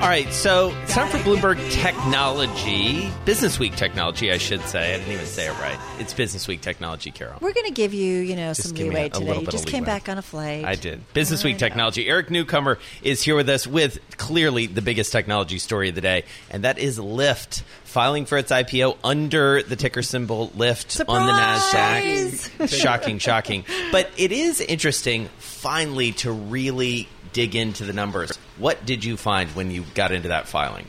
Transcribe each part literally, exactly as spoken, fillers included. All right, so it's time for Bloomberg Technology, Businessweek Technology, I should say. I didn't even say it right. It's Businessweek Technology, Carol. We're going to give you, you know, just some leeway today. You just came back on a flight. I did. Businessweek Technology. Eric Newcomer is here with us with clearly the biggest technology story of the day, and that is Lyft filing for its I P O under the ticker symbol Lyft Surprise! On the NASDAQ. Shocking, shocking. But it is interesting, finally, to really dig into the numbers. What did you find when you got into that filing?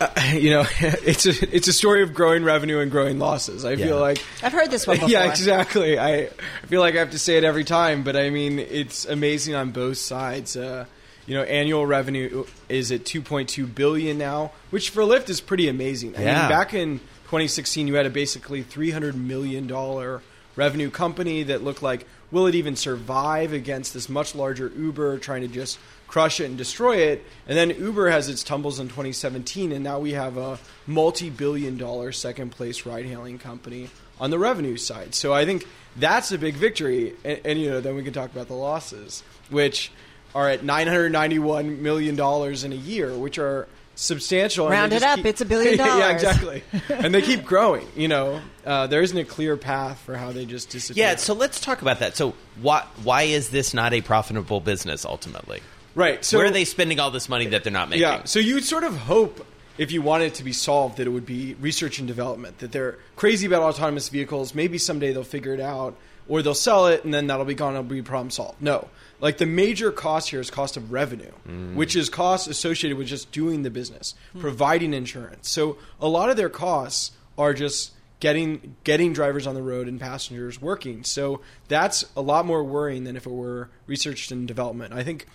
Uh, you know, it's a, it's a story of growing revenue and growing losses. I yeah. feel like I've heard this one before. Yeah, exactly. I feel like I have to say it every time, but I mean, it's amazing on both sides. Uh, you know, annual revenue is at two point two billion dollars now, which for Lyft is pretty amazing. I yeah. mean, back in twenty sixteen, you had a basically three hundred million dollars revenue company that looked like, will it even survive against this much larger Uber trying to just crush it and destroy it? And then Uber has its tumbles in twenty seventeen, and now we have a multi-billion dollar second-place ride-hailing company on the revenue side. So I think that's a big victory. And, and you know, then we can talk about the losses, which are at nine hundred ninety-one million dollars in a year, which are substantial. Round it up, keep, it's a billion dollars. Yeah, exactly. And they keep growing. You know, uh, there isn't a clear path for how they just disappear. Yeah, so let's talk about that. So why why is this not a profitable business ultimately? Right. So where are they spending all this money that they're not making? Yeah. So you'd sort of hope, if you wanted it to be solved, that it would be research and development, that they're crazy about autonomous vehicles. Maybe someday they'll figure it out, or they'll sell it, and then that'll be gone. It'll be problem solved. No. Like, the major cost here is cost of revenue, mm. which is costs associated with just doing the business, mm. providing insurance. So a lot of their costs are just getting getting drivers on the road and passengers working. So that's a lot more worrying than if it were research and development. I think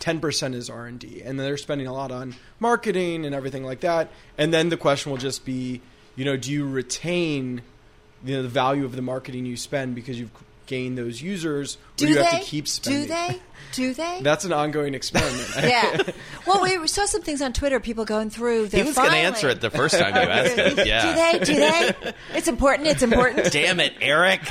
ten percent is R and D, and they're spending a lot on marketing and everything like that. And then the question will just be, you know, do you retain, you know, the value of the marketing you spend because you've gain those users, do or you they? Have to keep spending. Do they? Do they? That's an ongoing experiment. Yeah. Well, we saw some things on Twitter, people going through. He was going to answer it the first time you asked it. Yeah. Do they? Do they? It's important. It's important. Damn it, Eric.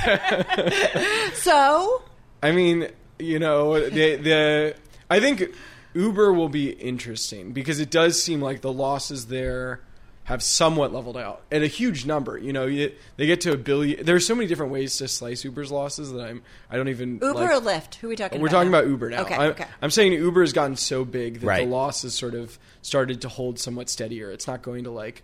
So? I mean, you know, the, the I think Uber will be interesting because it does seem like the losses there have somewhat leveled out at a huge number. You know, you, they get to a billion. There's so many different ways to slice Uber's losses that I'm, I don't even. Uber like, or Lyft? Who are we talking we're about? We're talking now? About Uber now. Okay, I'm, okay. I'm saying Uber has gotten so big that right. the loss has sort of started to hold somewhat steadier. It's not going to, like,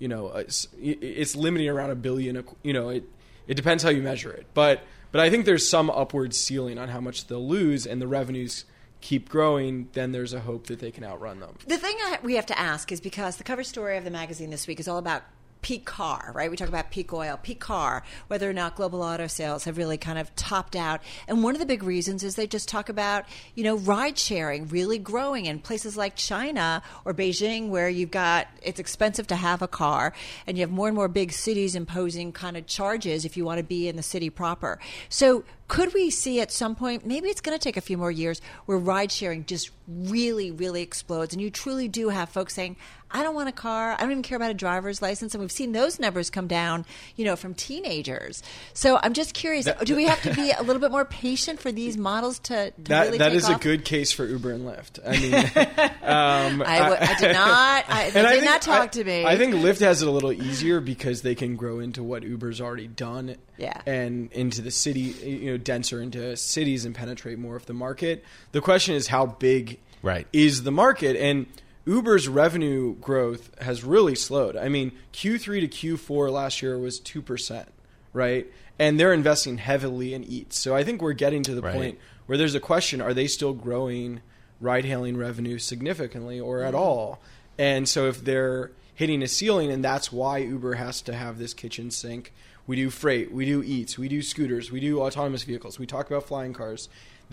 you know, it's, it's limiting around a billion. You know, it it depends how you measure it. But, but I think there's some upward ceiling on how much they'll lose, and the revenues keep growing, then there's a hope that they can outrun them. The thing I, we have to ask is, because the cover story of the magazine this week is all about peak car, right? We talk about peak oil, peak car, whether or not global auto sales have really kind of topped out. And one of the big reasons is they just talk about, you know, ride sharing really growing in places like China or Beijing, where you've got, it's expensive to have a car, and you have more and more big cities imposing kind of charges if you want to be in the city proper. So could we see at some point, maybe it's going to take a few more years, where ride sharing just really, really explodes, and you truly do have folks saying, I don't want a car, I don't even care about a driver's license. And we've seen those numbers come down, you know, from teenagers. So I'm just curious, that, do we have to be a little bit more patient for these models to, to that, really that take off? That is a good case for Uber and Lyft. I mean, um, I, w- I did not, I, they did I think, not talk I, to me. I think Lyft has it a little easier because they can grow into what Uber's already done, yeah, and into the city, you know, denser into cities and penetrate more of the market. The question is, how big right. is the market? And Uber's revenue growth has really slowed. I mean, Q three to Q four last year was two percent, right? And they're investing heavily in Eats. So I think we're getting to the right. point where there's a question, are they still growing ride-hailing revenue significantly or at all? And so if they're hitting a ceiling, and that's why Uber has to have this kitchen sink. We do freight, we do Eats, we do scooters, we do autonomous vehicles, we talk about flying cars.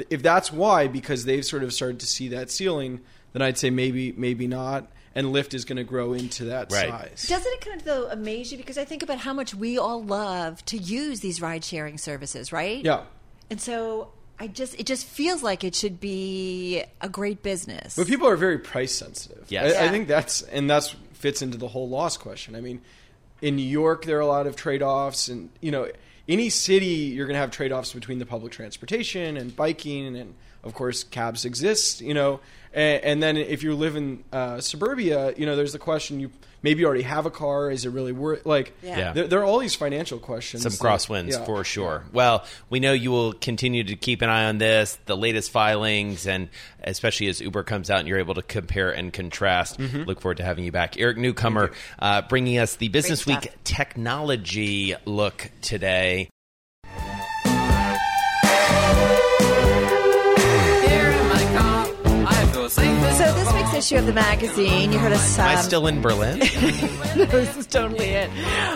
If that's why, because they've sort of started to see that ceiling, then I'd say maybe, maybe not. And Lyft is going to grow into that right. size. Doesn't it kind of, though, amaze you? Because I think about how much we all love to use these ride-sharing services, right? Yeah. And so I just, it just feels like it should be a great business. But people are very price sensitive. Yes. I, yeah. I think that's, and that's fits into the whole loss question. I mean, in New York, there are a lot of trade-offs, and, you know, any city, you're going to have trade-offs between the public transportation and biking, and of course cabs exist, you know, and, and then if you live in uh, suburbia, you know, there's the question, you maybe already have a car, is it really worth, like, yeah. Yeah. There, there are all these financial questions. Some crosswinds, yeah. for sure. Well, we know you will continue to keep an eye on this, the latest filings, and especially as Uber comes out and you're able to compare and contrast. Mm-hmm. Look forward to having you back. Eric Newcomer, uh, bringing us the Business Week technology look today. So this week's issue of the magazine, you heard us... Um, Am I still in Berlin? No, this is totally it.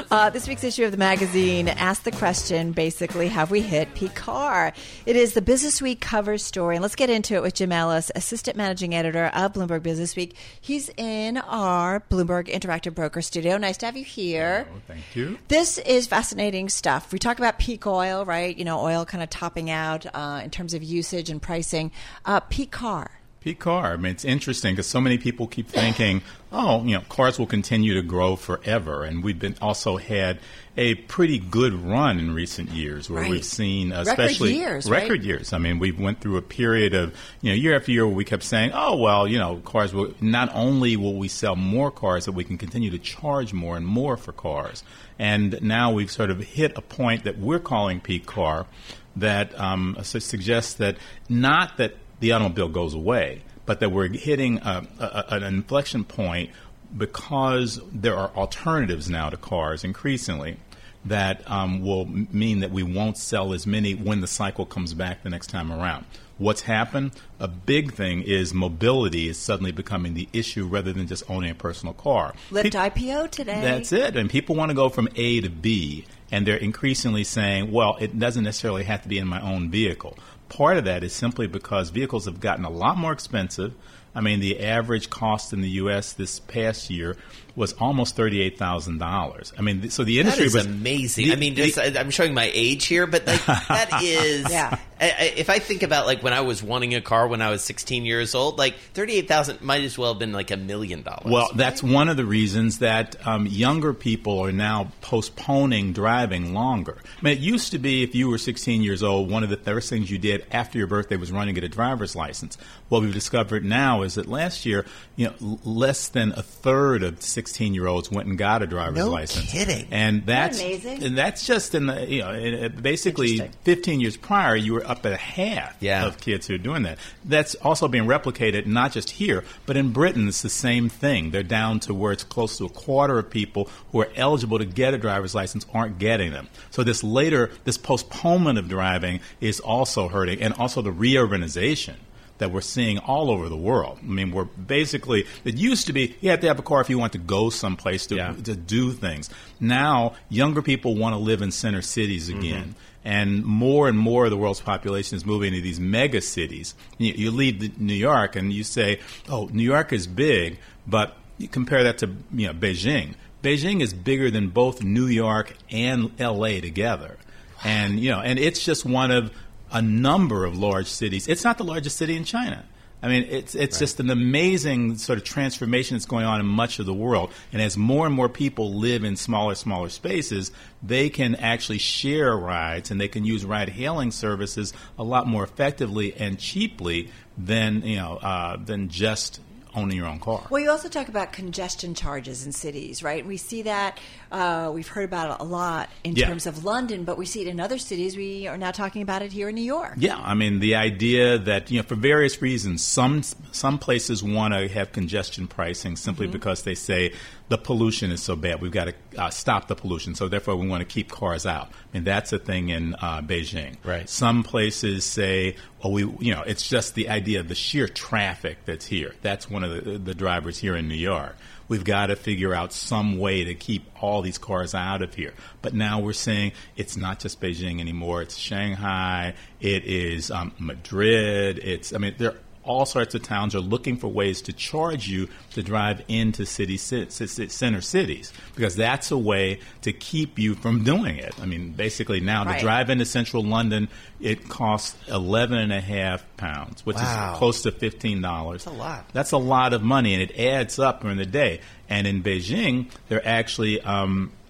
Uh, this week's issue of the magazine asked the question, basically, have we hit peak car? It is the Businessweek cover story, and let's get into it with Jim Ellis, Assistant Managing Editor of Bloomberg Businessweek. He's in our Bloomberg Interactive Broker studio. Nice to have you here. Oh, thank you. This is fascinating stuff. We talk about peak oil, right? You know, oil kind of topping out uh, in terms of usage and pricing. Uh, peak car. Peak car. I mean, it's interesting because so many people keep thinking, oh, you know, cars will continue to grow forever. And we've been also had a pretty good run in recent years where right. we've seen uh, especially record years. Record right? years. I mean, we went through a period of, you know, year after year where we kept saying, oh, well, you know, cars will not only will we sell more cars, but we can continue to charge more and more for cars. And now we've sort of hit a point that we're calling peak car that um, suggests that not that the automobile goes away, but that we're hitting a, a, an inflection point because there are alternatives now to cars increasingly that um, will mean that we won't sell as many when the cycle comes back the next time around. What's happened? A big thing is mobility is suddenly becoming the issue rather than just owning a personal car. Lyft I P O today. That's it. And people want to go from A to B, and they're increasingly saying, well, it doesn't necessarily have to be in my own vehicle. Part of that is simply because vehicles have gotten a lot more expensive. I mean, the average cost in the U S this past year was almost thirty-eight thousand dollars. I mean, so the industry was... That is was, amazing. The, I mean, the, this, I'm showing my age here, but like, that is... Yeah. I, if I think about like when I was wanting a car when I was sixteen years old, like thirty-eight thousand dollars might as well have been like a million dollars. Well, right? That's one of the reasons that um, younger people are now postponing driving longer. I mean, it used to be if you were sixteen years old, one of the first things you did after your birthday was running to get a driver's license. What we've discovered now is that last year, you know, less than a third of sixteen-year-olds went and got a driver's no license. No kidding. And that's, isn't that amazing? And that's just in the, you know, basically fifteen years prior, you were up at a half yeah. of kids who are doing that. That's also being replicated not just here, but in Britain it's the same thing. They're down to where it's close to a quarter of people who are eligible to get a driver's license aren't getting them. So this later, this postponement of driving is also hurting, and also the reurbanization. that we're seeing all over the world. I mean, we're basically, it used to be you had to have a car if you want to go someplace to, yeah. to do things. Now, younger people want to live in center cities again. Mm-hmm. And more and more of the world's population is moving to these mega cities. You, you leave New York and you say, oh, New York is big, but you compare that to you know, Beijing. Beijing is bigger than both New York and L A together. And, you know, and it's just one of a number of large cities. It's not the largest city in China. I mean, it's it's right. just an amazing sort of transformation that's going on in much of the world. And as more and more people live in smaller, smaller spaces, they can actually share rides and they can use ride-hailing services a lot more effectively and cheaply than, you know, uh, than just owning your own car. Well, you also talk about congestion charges in cities, right? We see that. Uh, we've heard about it a lot in yeah. terms of London, but we see it in other cities. We are now talking about it here in New York. Yeah, I mean, the idea that, you know, for various reasons, some some places want to have congestion pricing simply mm-hmm. because they say the pollution is so bad. We've got to uh, stop the pollution, so therefore we want to keep cars out. I mean, that's a thing in uh, Beijing. Right. Some places say, well, we, you know, it's just the idea of the sheer traffic that's here. That's one of the, the drivers here in New York. We've got to figure out some way to keep all these cars out of here. But now we're saying it's not just Beijing anymore. It's Shanghai. It is um, Madrid. It's, I mean, there are all sorts of towns are looking for ways to charge you to drive into city center cities because that's a way to keep you from doing it. I mean, basically now right. to drive into central London, it costs eleven and a half pounds, which wow. is close to fifteen dollars. That's a lot. That's a lot of money, and it adds up during the day. And in Beijing, they're actually um, –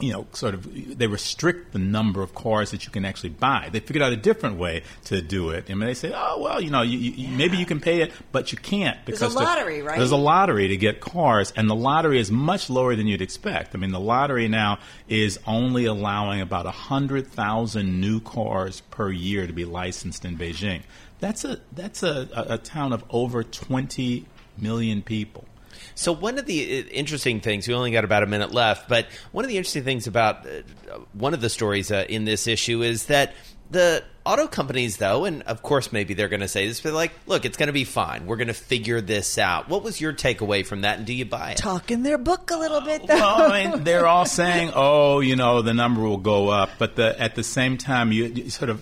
you know, sort of, they restrict the number of cars that you can actually buy. They figured out a different way to do it. I mean, they say, oh, well, you know, you, you, yeah. maybe you can pay it, but you can't. Because there's a lottery, the, right? There's a lottery to get cars, and the lottery is much lower than you'd expect. I mean, the lottery now is only allowing about one hundred thousand new cars per year to be licensed in Beijing. That's a, that's a, a, a town of over twenty million people. So one of the interesting things, we only got about a minute left, but one of the interesting things about uh, one of the stories uh, in this issue is that the auto companies, though, and of course maybe they're going to say this, but like, look, it's going to be fine. We're going to figure this out. What was your takeaway from that, and do you buy it? Talking their book a little bit, though. Uh, well, I mean, they're all saying, oh, you know, the number will go up, but the, at the same time, you, you sort of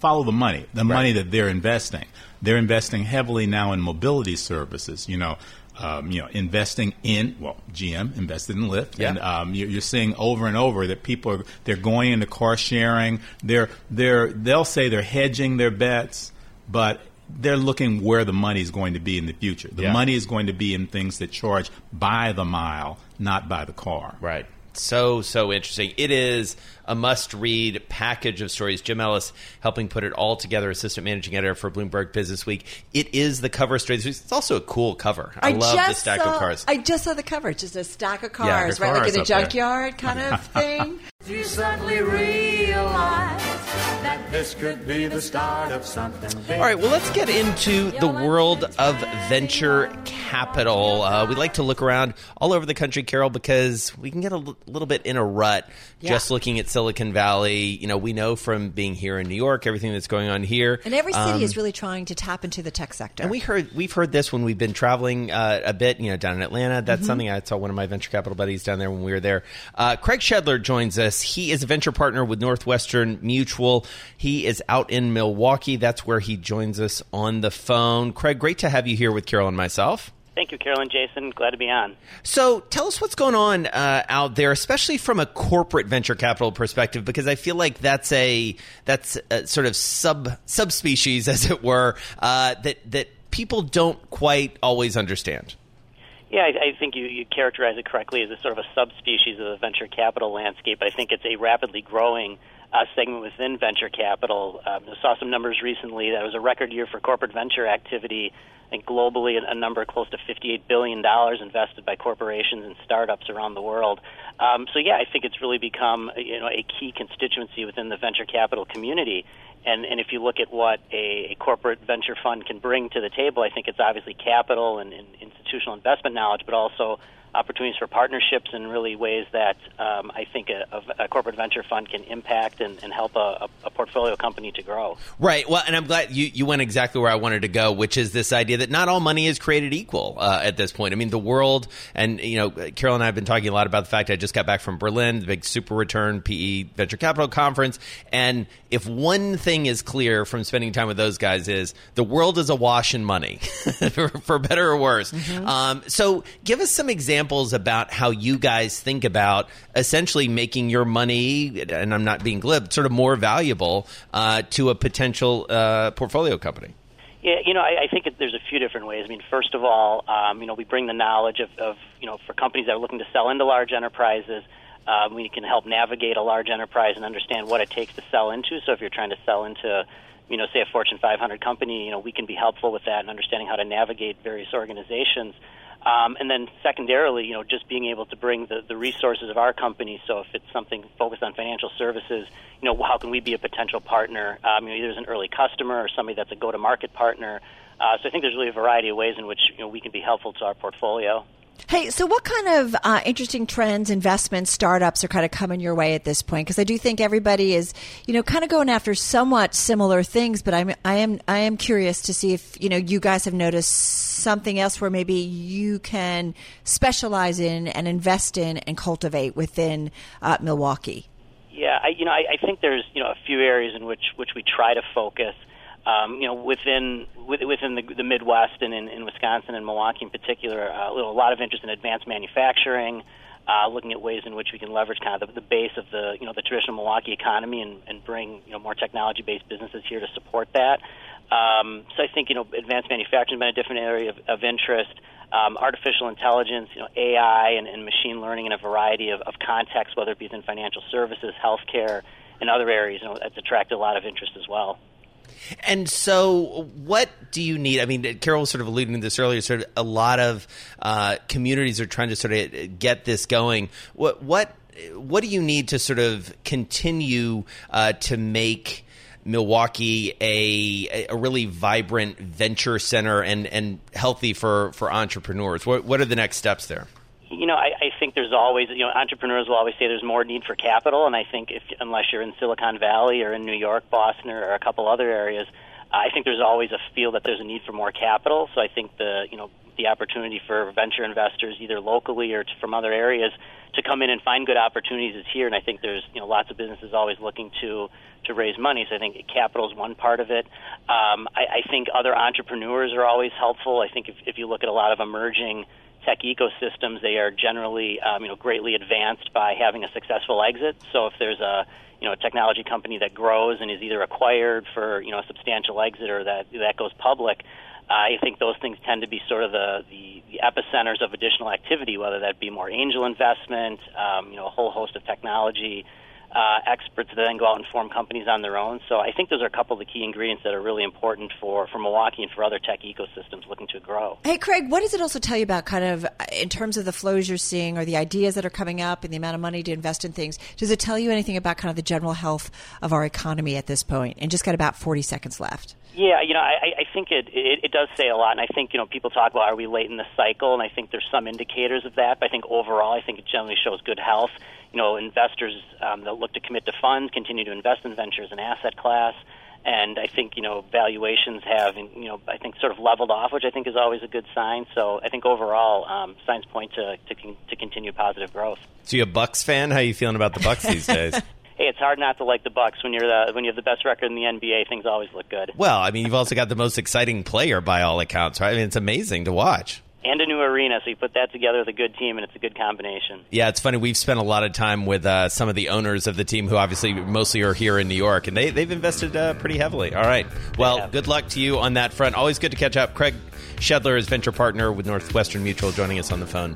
follow the money, the right. money that they're investing. They're investing heavily now in mobility services, you know. Um, you know, investing in, well, G M invested in Lyft. Yeah. And um, you're, you're seeing over and over that people are, they're going into car sharing. They're, they're, they'll say they're hedging their bets, but they're looking where the money is going to be in the future. The yeah. money is going to be in things that charge by the mile, not by the car. Right. So, so interesting. It is a must-read package of stories. Jim Ellis helping put it all together, assistant managing editor for Bloomberg Businessweek. It is the cover of stories. It's also a cool cover. I, I love the stack saw, of cars. I just saw the cover. It's just a stack of cars, yeah, right? Like in a junkyard there. Kind of thing. You suddenly realize that this could be the start of something big. All right, well, let's get into the world of venture capital. Uh, we like to look around all over the country, Carol, because we can get a l- little bit in a rut yeah. just looking at Silicon Valley. You know, we know from being here in New York, everything that's going on here. And every city um, is really trying to tap into the tech sector. And we heard, we've heard this when we've been traveling uh, a bit, you know, down in Atlanta. That's mm-hmm. something I saw one of my venture capital buddies down there when we were there. Uh, Craig Schedler joins us. He is a venture partner with Northwestern Mutual. He is out in Milwaukee. That's where he joins us on the phone. Craig, great to have you here with Carol and myself. Thank you, Carol and Jason. Glad to be on. So tell us what's going on uh, out there, especially from a corporate venture capital perspective, because I feel like that's a that's a sort of sub subspecies, as it were, uh, that, that people don't quite always understand. Yeah, I, I think you, you characterize it correctly as a sort of a subspecies of the venture capital landscape. I think it's a rapidly growing uh, segment within venture capital. Um, I saw some numbers recently that it was a record year for corporate venture activity. I think globally, a number close to fifty-eight billion dollars invested by corporations and startups around the world. Um, so, yeah, I think it's really become, you know, a key constituency within the venture capital community. And, and if you look at what a, a corporate venture fund can bring to the table, I think it's obviously capital and, and institutional investment knowledge, but also opportunities for partnerships in really ways that um, I think a, a corporate venture fund can impact and, and help a, a portfolio company to grow. Right. Well, and I'm glad you, you went exactly where I wanted to go, which is this idea that not all money is created equal uh, at this point. I mean, the world, and, you know, Carol and I have been talking a lot about the fact I just got back from Berlin, the big super return P E venture capital conference. And if one thing is clear from spending time with those guys is the world is awash in money, for, for better or worse. Mm-hmm. Um, so give us some examples about how you guys think about essentially making your money, and I'm not being glib, sort of more valuable uh, to a potential uh, portfolio company. Yeah, you know, I, I think it, there's a few different ways. I mean, first of all, um, you know, we bring the knowledge of, of, you know, for companies that are looking to sell into large enterprises, uh, we can help navigate a large enterprise and understand what it takes to sell into. So if you're trying to sell into, you know, say a Fortune five hundred company, you know, we can be helpful with that and understanding how to navigate various organizations. Um, and then secondarily, you know, just being able to bring the, the resources of our company. So if it's something focused on financial services, you know, how can we be a potential partner, um, you know, either as an early customer or somebody that's a go-to-market partner. Uh, so I think there's really a variety of ways in which, you know, we can be helpful to our portfolio. Hey, so what kind of uh, interesting trends, investments, startups are kind of coming your way at this point? Because I do think everybody is, you know, kind of going after somewhat similar things. But I'm, I am, I am curious to see if, you know, you guys have noticed something else where maybe you can specialize in and invest in and cultivate within uh, Milwaukee. Yeah, I, you know, I, I think there's, you know, a few areas in which which we try to focus. Um, you know, within within the, the Midwest and in, in Wisconsin and Milwaukee in particular, uh, a lot of interest in advanced manufacturing, uh, looking at ways in which we can leverage kind of the, the base of the, you know, the traditional Milwaukee economy and, and bring, you know, more technology-based businesses here to support that. Um, so I think, you know, advanced manufacturing has been a different area of, of interest. Um, artificial intelligence, you know, A I and, and machine learning in a variety of, of contexts, whether it be in financial services, healthcare, and other areas, you know, that's attracted a lot of interest as well. And so what do you need? I mean, Carol was sort of alluding to this earlier, sort of a lot of uh, communities are trying to sort of get this going. What what what do you need to sort of continue uh, to make Milwaukee a a really vibrant venture center and, and healthy for, for entrepreneurs? What, what are the next steps there? You know, I, I think there's always, you know, entrepreneurs will always say there's more need for capital, and I think if unless you're in Silicon Valley or in New York, Boston, or a couple other areas, I think there's always a feel that there's a need for more capital. So I think the, you know, the opportunity for venture investors, either locally or to, from other areas, to come in and find good opportunities is here. And I think there's, you know, lots of businesses always looking to to raise money. So I think capital is one part of it. Um, I, I think other entrepreneurs are always helpful. I think if, if you look at a lot of emerging tech ecosystems, they are generally, um, you know, greatly advanced by having a successful exit. So if there's a, you know, a technology company that grows and is either acquired for, you know, a substantial exit or that that goes public, uh, I think those things tend to be sort of the, the, the epicenters of additional activity, whether that be more angel investment, um, you know, a whole host of technology uh, experts that then go out and form companies on their own. So I think those are a couple of the key ingredients that are really important for, for Milwaukee and for other tech ecosystems looking to grow. Hey, Craig, what does it also tell you about kind of in terms of the flows you're seeing or the ideas that are coming up and the amount of money to invest in things? Does it tell you anything about kind of the general health of our economy at this point? And just got about forty seconds left. Yeah, you know, I, I think it, it, it does say a lot. And I think, you know, people talk about are we late in the cycle? And I think there's some indicators of that. But I think overall, I think it generally shows good health. You know, investors um, that look to commit to funds continue to invest in ventures and asset class. And I think, you know, valuations have, you know, I think sort of leveled off, which I think is always a good sign. So I think overall, um, signs point to, to to continue positive growth. So you a Bucks fan? How are you feeling about the Bucks these days? Hey, it's hard not to like the Bucks when you're the, when you have the best record in the N B A. Things always look good. Well, I mean, you've also got the most exciting player by all accounts, right? I mean, it's amazing to watch. And a new arena, so you put that together with a good team, and it's a good combination. Yeah, it's funny. We've spent a lot of time with uh, some of the owners of the team who obviously mostly are here in New York, and they, they've invested uh, pretty heavily. All right. Well, yeah. Good luck to you on that front. Always good to catch up. Craig Schedler is venture partner with Northwestern Mutual joining us on the phone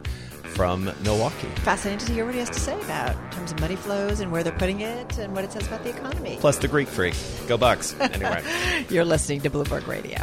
from Milwaukee. Fascinating to hear what he has to say about in terms of money flows and where they're putting it and what it says about the economy. Plus the Greek freak. Go Bucks. Anyway. You're listening to Bloomberg Radio.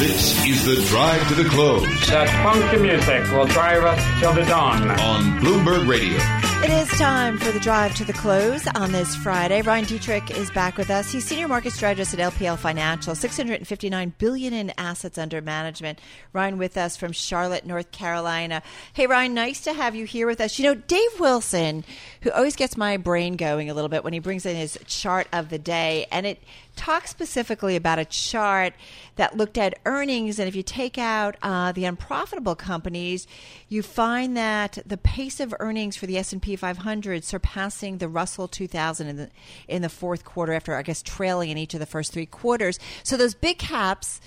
This is the drive to the close. That funky music will drive us till the dawn. On Bloomberg Radio. It is time for the drive to the close on this Friday. Ryan Detrick is back with us. He's senior market strategist at L P L Financial, six hundred fifty-nine billion dollars in assets under management. Ryan with us from Charlotte, North Carolina. Hey, Ryan, nice to have you here with us. You know, Dave Wilson, who always gets my brain going a little bit when he brings in his chart of the day, and it talk specifically about a chart that looked at earnings, and if you take out uh, the unprofitable companies, you find that the pace of earnings for the S and P five hundred surpassing the Russell two thousand in the, in the fourth quarter after, I guess, trailing in each of the first three quarters. So those big caps,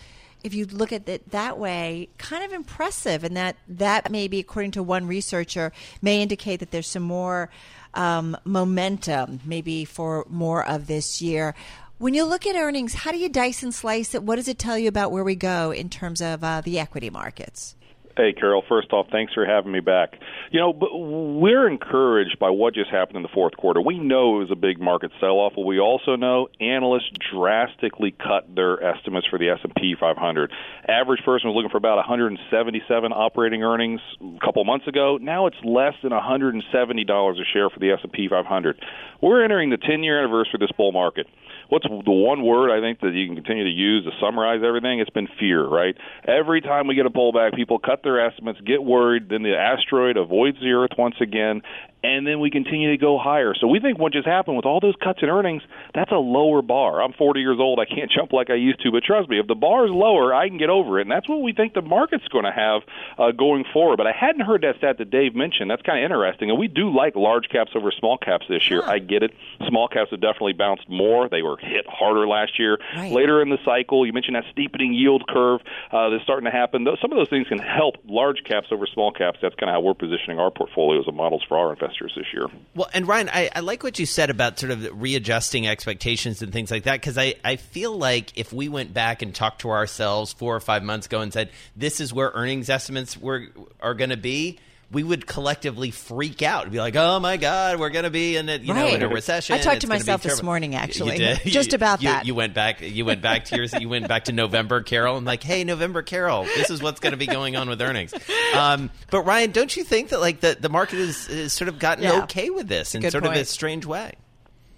if you look at it that way, kind of impressive, and that, that maybe, according to one researcher, may indicate that there's some more um, momentum maybe for more of this year. When you look at earnings, how do you dice and slice it? What does it tell you about where we go in terms of uh, the equity markets? Hey, Carol, first off, thanks for having me back. You know, but we're encouraged by what just happened in the fourth quarter. We know it was a big market sell-off, but we also know analysts drastically cut their estimates for the S and P five hundred. Average person was looking for about one hundred seventy-seven operating earnings a couple months ago. Now it's less than one hundred seventy dollars a share for the S and P five hundred. We're entering the ten-year anniversary of this bull market. What's the one word I think that you can continue to use to summarize everything? It's been fear, right? Every time we get a pullback, people cut their estimates, get worried, then the asteroid avoids the Earth once again, and then we continue to go higher. So we think what just happened with all those cuts in earnings, that's a lower bar. I'm forty years old. I can't jump like I used to, but trust me, if the bar is lower, I can get over it, and that's what we think the market's going to have uh, going forward. But I hadn't heard that stat that Dave mentioned. That's kind of interesting, and we do like large caps over small caps this year. Huh. I get it. Small caps have definitely bounced more. They were hit harder last year. Right. Later in the cycle, you mentioned that steepening yield curve uh, that's starting to happen. Some of those things can help large caps over small caps. That's kind of how we're positioning our portfolios and models for our investors this year. Well, and Ryan, I, I like what you said about sort of readjusting expectations and things like that, because I, I feel like if we went back and talked to ourselves four or five months ago and said, this is where earnings estimates were are going to be, we would collectively freak out and be like, oh, my God, we're going to be in a, you right. know, in a recession. I talked to myself this morning, actually, you, you just about you, that. You went back You went back to yours. You went back to November, Carol. I'm like, hey, November, Carol, this is what's going to be going on with earnings. Um, but, Ryan, don't you think that like the, the market has, has sort of gotten yeah. okay with this in sort point. of a strange way?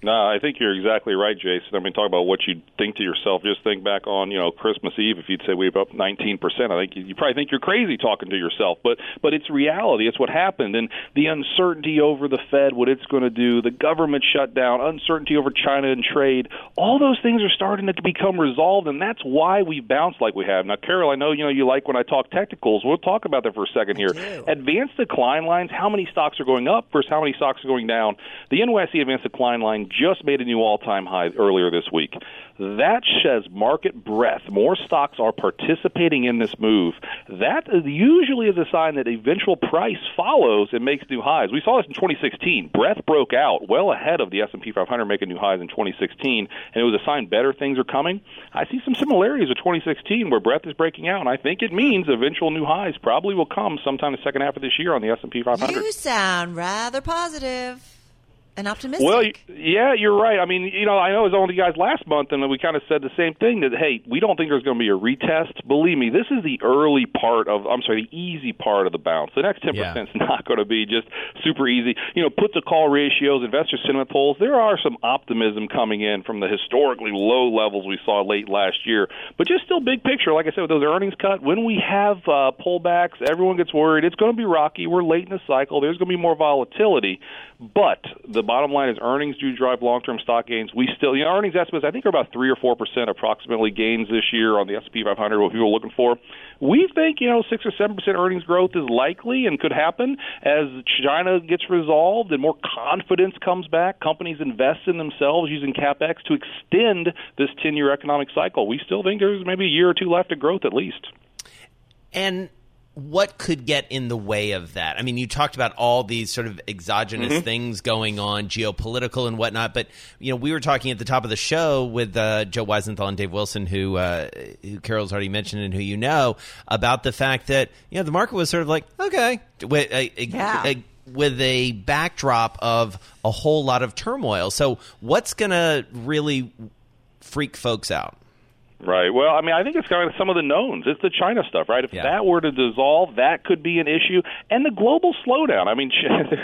No, I think you're exactly right, Jason. I mean, talk about what you think to yourself. Just think back on, you know, Christmas Eve. If you'd say we're up nineteen percent, I think you, you probably think you're crazy talking to yourself. But but it's reality. It's what happened. And the uncertainty over the Fed, what it's going to do, the government shutdown, uncertainty over China and trade, all those things are starting to become resolved, and that's why we bounce like we have. Now, Carol, I know you know you like when I talk technicals. We'll talk about that for a second here. Advanced decline lines, how many stocks are going up versus how many stocks are going down. The N Y S E advanced decline line just made a new all-time high earlier this week. That says market breadth. More stocks are participating in this move. That is usually is a sign that eventual price follows and makes new highs. We saw this in twenty sixteen. Breadth broke out well ahead of the S and P five hundred making new highs in twenty sixteen, and it was a sign better things are coming. I see some similarities with twenty sixteen where breadth is breaking out, and I think it means eventual new highs probably will come sometime in the second half of this year on the S and P five hundred. You sound rather positive. And optimistic. Well, yeah, you're right. I mean, you know, I know it was only guys last month, and we kind of said the same thing that, hey, we don't think there's going to be a retest. Believe me, this is the early part of, I'm sorry, the easy part of the bounce. The next ten percent yeah. is not going to be just super easy. You know, put to call ratios, investor sentiment polls, there are some optimism coming in from the historically low levels we saw late last year. But just still big picture, like I said, with those earnings cut, when we have uh, pullbacks, everyone gets worried. It's going to be rocky. We're late in the cycle. There's going to be more volatility. But the bottom line is earnings do drive long-term stock gains. We still, you know, earnings estimates, I think, are about three or four percent approximately gains this year on the S and P five hundred, what people are looking for. We think, you know, six or seven percent earnings growth is likely and could happen as China gets resolved and more confidence comes back. Companies invest in themselves using CapEx to extend this ten-year economic cycle. We still think there's maybe a year or two left of growth at least. And what could get in the way of that? I mean, you talked about all these sort of exogenous mm-hmm. things going on, geopolitical and whatnot. But, you know, we were talking at the top of the show with uh, Joe Weisenthal and Dave Wilson, who, uh, who Carol's already mentioned and who you know, about the fact that, you know, the market was sort of like, okay, wait, uh, yeah. uh, with a backdrop of a whole lot of turmoil. So what's going to really freak folks out? Right. Well, I mean, I think it's kind of some of the knowns. It's the China stuff, right? If yeah. that were to dissolve, that could be an issue. And the global slowdown. I mean,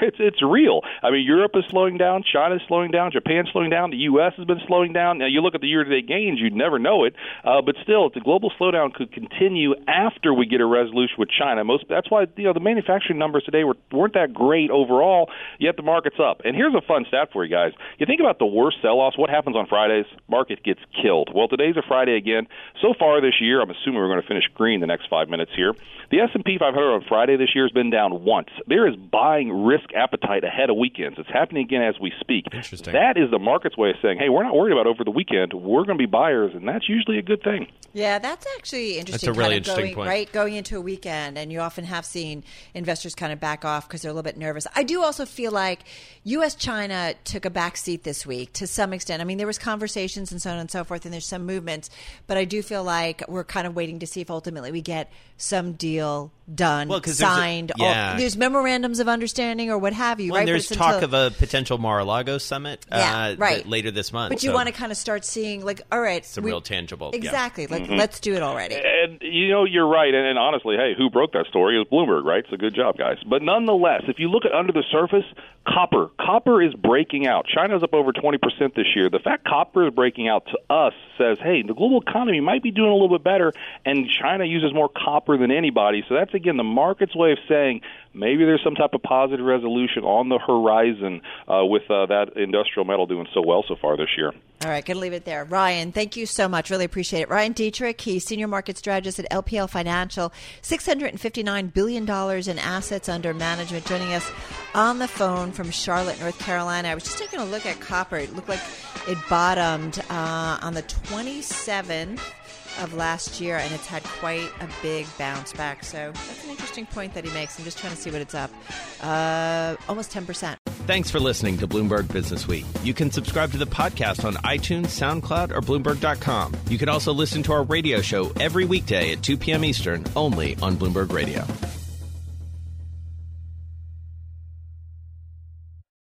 it's it's real. I mean, Europe is slowing down. China is slowing down. Japan is slowing down. The U S has been slowing down. Now, you look at the year-to-date gains, you'd never know it. Uh, but still, the global slowdown could continue after we get a resolution with China. Most That's why, you know, the manufacturing numbers today were, weren't that great overall, yet the market's up. And here's a fun stat for you guys. You think about the worst sell-offs. What happens on Fridays? Market gets killed. Well, today's a Friday again. So far this year, I'm assuming we're going to finish green the next five minutes here. The S and P five hundred on Friday this year has been down once. There is buying risk appetite ahead of weekends. It's happening again as we speak. Interesting. That is the market's way of saying, hey, we're not worried about over the weekend. We're going to be buyers, and that's usually a good thing. Yeah, that's actually interesting. That's a really kind of interesting going, point. Right, going into a weekend, and you often have seen investors kind of back off because they're a little bit nervous. I do also feel like U S China took a back seat this week to some extent. I mean, there was conversations and so on and so forth, and there's some movements. But I do feel like we're kind of waiting to see if ultimately we get some deal done, well, signed. There's, a, yeah. all, there's memorandums of understanding or what have you. Well, right? There's talk until, of a potential Mar-a-Lago summit yeah, uh, right. later this month. But you so. want to kind of start seeing, like, all right. Some we, real tangible. Exactly. Yeah. Like, mm-hmm. Let's do it already. And, you know, you're right. And, and honestly, hey, who broke that story? It was Bloomberg, right? So good job, guys. But nonetheless, if you look at under the surface, copper. Copper is breaking out. China's up over twenty percent this year. The fact copper is breaking out to us says, hey, the global economy might be doing a little bit better, and China uses more copper than anybody. So that's, again, the market's way of saying maybe there's some type of positive resolution on the horizon uh, with uh, that industrial metal doing so well so far this year. All right, going to leave it there. Ryan, thank you so much. Really appreciate it. Ryan Detrick, he's Senior Market Strategist at L P L Financial, six hundred fifty-nine billion dollars in assets under management, joining us on the phone from Charlotte, North Carolina. I was just taking a look at copper. It looked like it bottomed uh, on the twenty-seventh of last year, and it's had quite a big bounce back. So that's an interesting point that he makes. I'm just trying to see what it's up. Uh, almost ten percent. Thanks for listening to Bloomberg Business Week. You can subscribe to the podcast on iTunes, SoundCloud, or Bloomberg dot com. You can also listen to our radio show every weekday at two p.m. Eastern, only on Bloomberg Radio.